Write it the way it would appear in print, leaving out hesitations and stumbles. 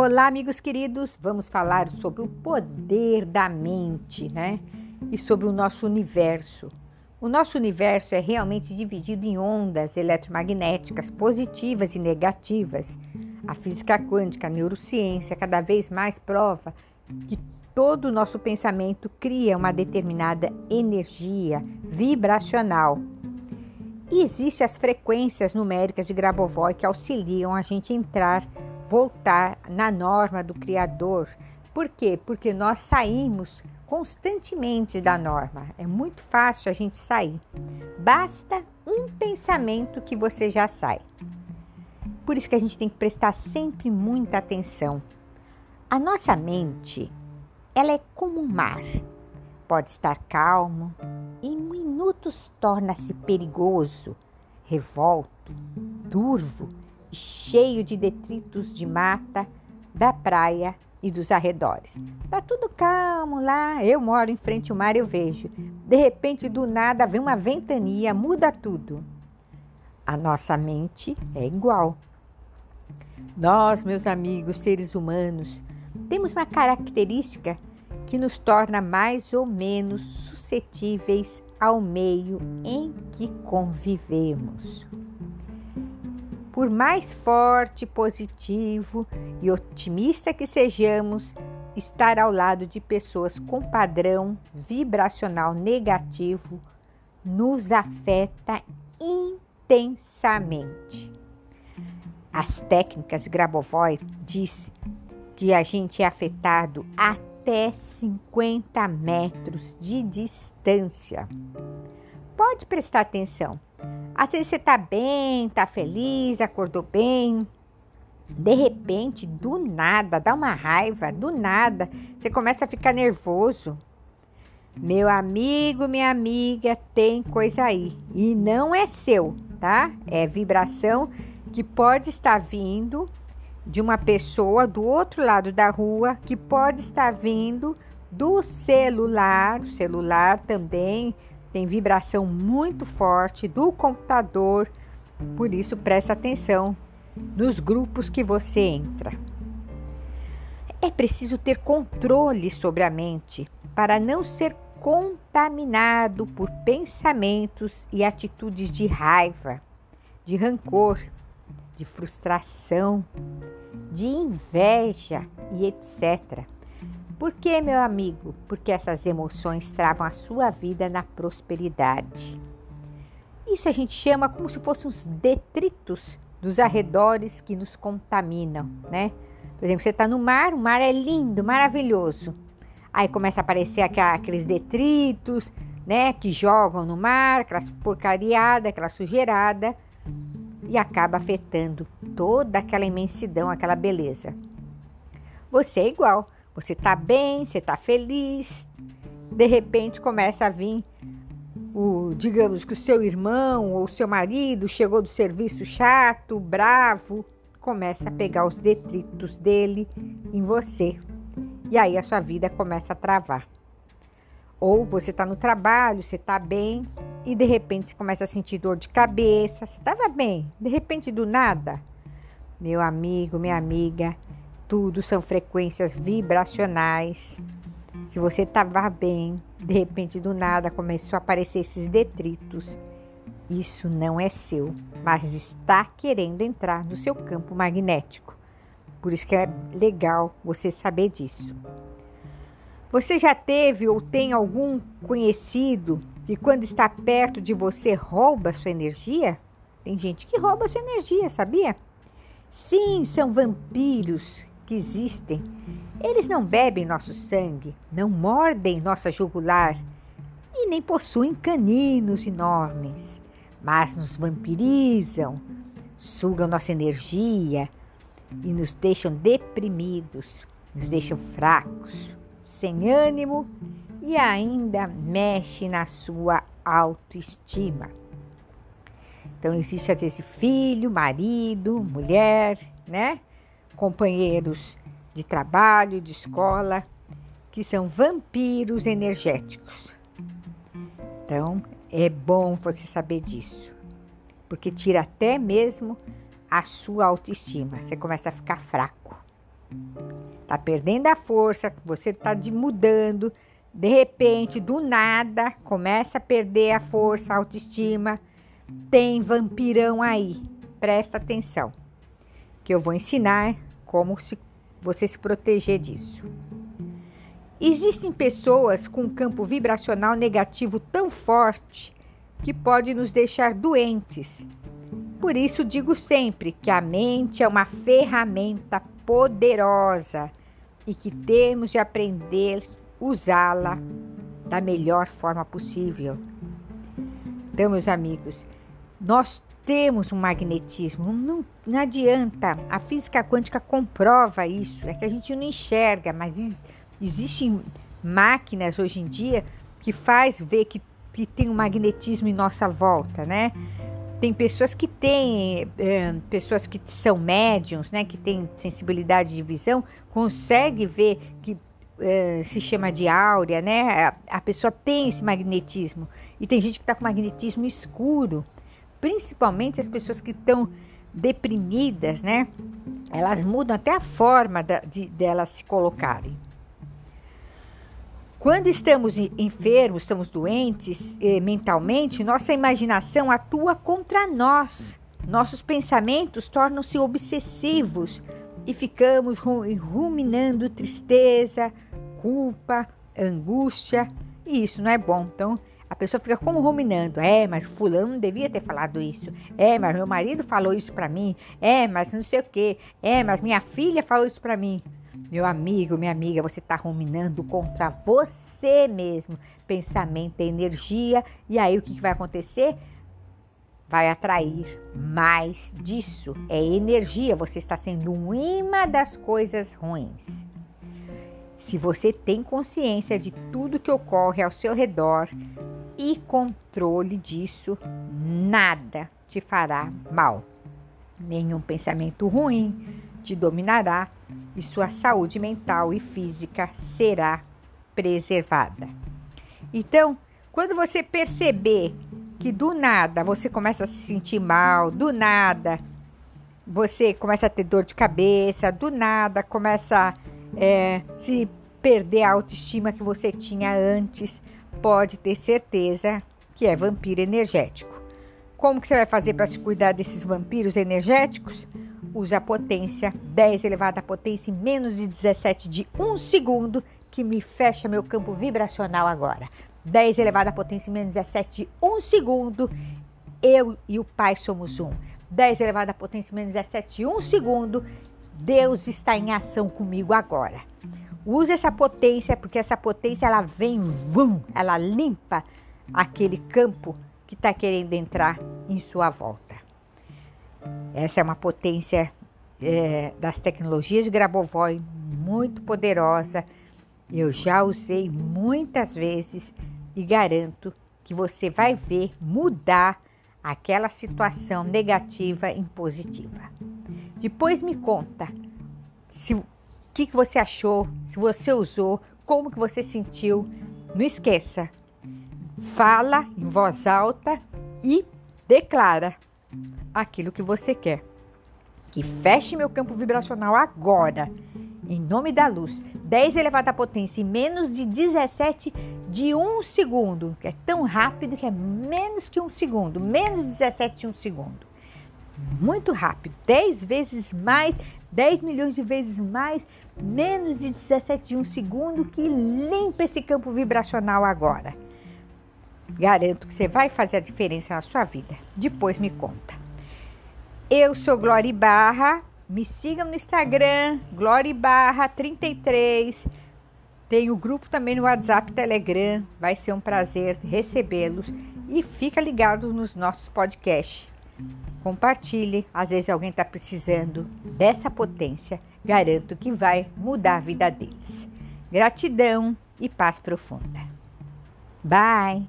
Olá, amigos queridos! Vamos falar sobre o poder da mente, né? E sobre o nosso universo. O nosso universo é realmente dividido em ondas eletromagnéticas positivas e negativas. A física quântica, a neurociência, cada vez mais prova que todo o nosso pensamento cria uma determinada energia vibracional. E existem as frequências numéricas de Grabovoi que auxiliam a gente voltar na norma do Criador. Por quê? Porque nós saímos constantemente da norma. É muito fácil a gente sair. Basta um pensamento que você já sai. Por isso que a gente tem que prestar sempre muita atenção. A nossa mente, ela é como um mar. Pode estar calmo e em minutos torna-se perigoso, revolto, turvo, cheio de detritos de mata, da praia e dos arredores. Tá tudo calmo lá, eu moro em frente ao mar, eu vejo. De repente, do nada, vem uma ventania, muda tudo. A nossa mente é igual. Nós, meus amigos, seres humanos, temos uma característica que nos torna mais ou menos suscetíveis ao meio em que convivemos. Por mais forte, positivo e otimista que sejamos, estar ao lado de pessoas com padrão vibracional negativo nos afeta intensamente. As técnicas de Grabovoi dizem que a gente é afetado até 50 metros de distância. Pode prestar atenção. Às vezes você está bem, está feliz, acordou bem. De repente, do nada, dá uma raiva, do nada, você começa a ficar nervoso. Meu amigo, minha amiga, tem coisa aí. E não é seu, tá? É vibração que pode estar vindo de uma pessoa do outro lado da rua, que pode estar vindo do celular. O celular também tem vibração muito forte, do computador. Por isso presta atenção nos grupos que você entra. É preciso ter controle sobre a mente para não ser contaminado por pensamentos e atitudes de raiva, de rancor, de frustração, de inveja e etc. Por quê, meu amigo? Porque essas emoções travam a sua vida na prosperidade. Isso a gente chama como se fossem os detritos dos arredores que nos contaminam, né? Por exemplo, você está no mar, o mar é lindo, maravilhoso. Aí começa a aparecer aqueles detritos, né? Que jogam no mar, aquelas porcariadas, aquela sujeirada. E acaba afetando toda aquela imensidão, aquela beleza. Você é igual. Você está bem, você está feliz, de repente começa a vir, digamos que o seu irmão ou o seu marido chegou do serviço chato, bravo, começa a pegar os detritos dele em você. E aí a sua vida começa a travar. Ou você está no trabalho, você está bem e de repente você começa a sentir dor de cabeça, você estava bem, de repente do nada, meu amigo, minha amiga, tudo são frequências vibracionais. Se você estava bem, de repente do nada começou a aparecer esses detritos. Isso não é seu, mas está querendo entrar no seu campo magnético. Por isso que é legal você saber disso. Você já teve ou tem algum conhecido que quando está perto de você rouba sua energia? Tem gente que rouba sua energia, sabia? Sim, são vampiros que existem. Eles não bebem nosso sangue, não mordem nossa jugular e nem possuem caninos enormes, mas nos vampirizam, sugam nossa energia e nos deixam deprimidos, nos deixam fracos, sem ânimo e ainda mexe na sua autoestima. Então existe às vezes filho, marido, mulher, né? Companheiros de trabalho, de escola, que são vampiros energéticos. Então, é bom você saber disso, porque tira até mesmo a sua autoestima, você começa a ficar fraco. Tá perdendo a força, você tá mudando, de repente, do nada, começa a perder a força, a autoestima. Tem vampirão aí, presta atenção, que eu vou ensinar como você se proteger disso. Existem pessoas com um campo vibracional negativo tão forte que pode nos deixar doentes. Por isso digo sempre que a mente é uma ferramenta poderosa e que temos de aprender a usá-la da melhor forma possível. Então, meus amigos, nós temos um magnetismo, não adianta, a física quântica comprova isso, é que a gente não enxerga, mas existem máquinas hoje em dia que faz ver que tem um magnetismo em nossa volta, né? Tem pessoas que têm, pessoas que são médiums, né? Que têm sensibilidade de visão, consegue ver que se chama de áurea, né? A pessoa tem esse magnetismo. E tem gente que está com magnetismo escuro, principalmente as pessoas que estão deprimidas, né? Elas mudam até a forma delas se colocarem. Quando estamos enfermos, estamos doentes mentalmente, nossa imaginação atua contra nós. Nossos pensamentos tornam-se obsessivos e ficamos ruminando tristeza, culpa, angústia, e isso não é bom. Então, a pessoa fica como ruminando, mas fulano não devia ter falado isso, mas meu marido falou isso pra mim, mas não sei o quê, mas minha filha falou isso pra mim. Meu amigo, minha amiga, você está ruminando contra você mesmo. Pensamento é energia. E aí o que vai acontecer? Vai atrair mais disso. É energia. Você está sendo um imã das coisas ruins. Se você tem consciência de tudo que ocorre ao seu redor e controle disso, nada te fará mal. Nenhum pensamento ruim te dominará e sua saúde mental e física será preservada. Então, quando você perceber que do nada você começa a se sentir mal, do nada você começa a ter dor de cabeça, do nada começa a se perder a autoestima que você tinha antes, pode ter certeza que é vampiro energético. Como que você vai fazer para se cuidar desses vampiros energéticos? Usa a potência, 10 elevado à potência em menos de 17 de 1 segundo, que me fecha meu campo vibracional agora. 10 elevado à potência em menos de 17 de 1 segundo, eu e o Pai somos um. 10 elevado à potência em menos de 17 de 1 segundo, Deus está em ação comigo agora. Usa essa potência, porque essa potência ela vem, ela limpa aquele campo que está querendo entrar em sua volta. Essa é uma potência das tecnologias de Grabovoi muito poderosa. Eu já usei muitas vezes e garanto que você vai ver mudar aquela situação negativa em positiva. Depois me conta o que você achou, se você usou, como que você sentiu. Não esqueça, fala em voz alta e declara aquilo que você quer. Que feche meu campo vibracional agora, em nome da luz, 10 elevado à potência em menos de 17 de 1 segundo, que é tão rápido que é menos que 1 segundo, menos 17 de 1 segundo, muito rápido, 10 vezes mais, 10 milhões de vezes mais, menos de 17 de 1 segundo, que limpa esse campo vibracional agora. Garanto que você vai fazer a diferença na sua vida. Depois me conta. Eu sou Glória Barra. Me sigam no Instagram, Glória Barra 33. Tem o grupo também no WhatsApp, Telegram. Vai ser um prazer recebê-los. E fica ligado nos nossos podcasts. Compartilhe. Às vezes alguém está precisando dessa potência. Garanto que vai mudar a vida deles. Gratidão e paz profunda. Bye!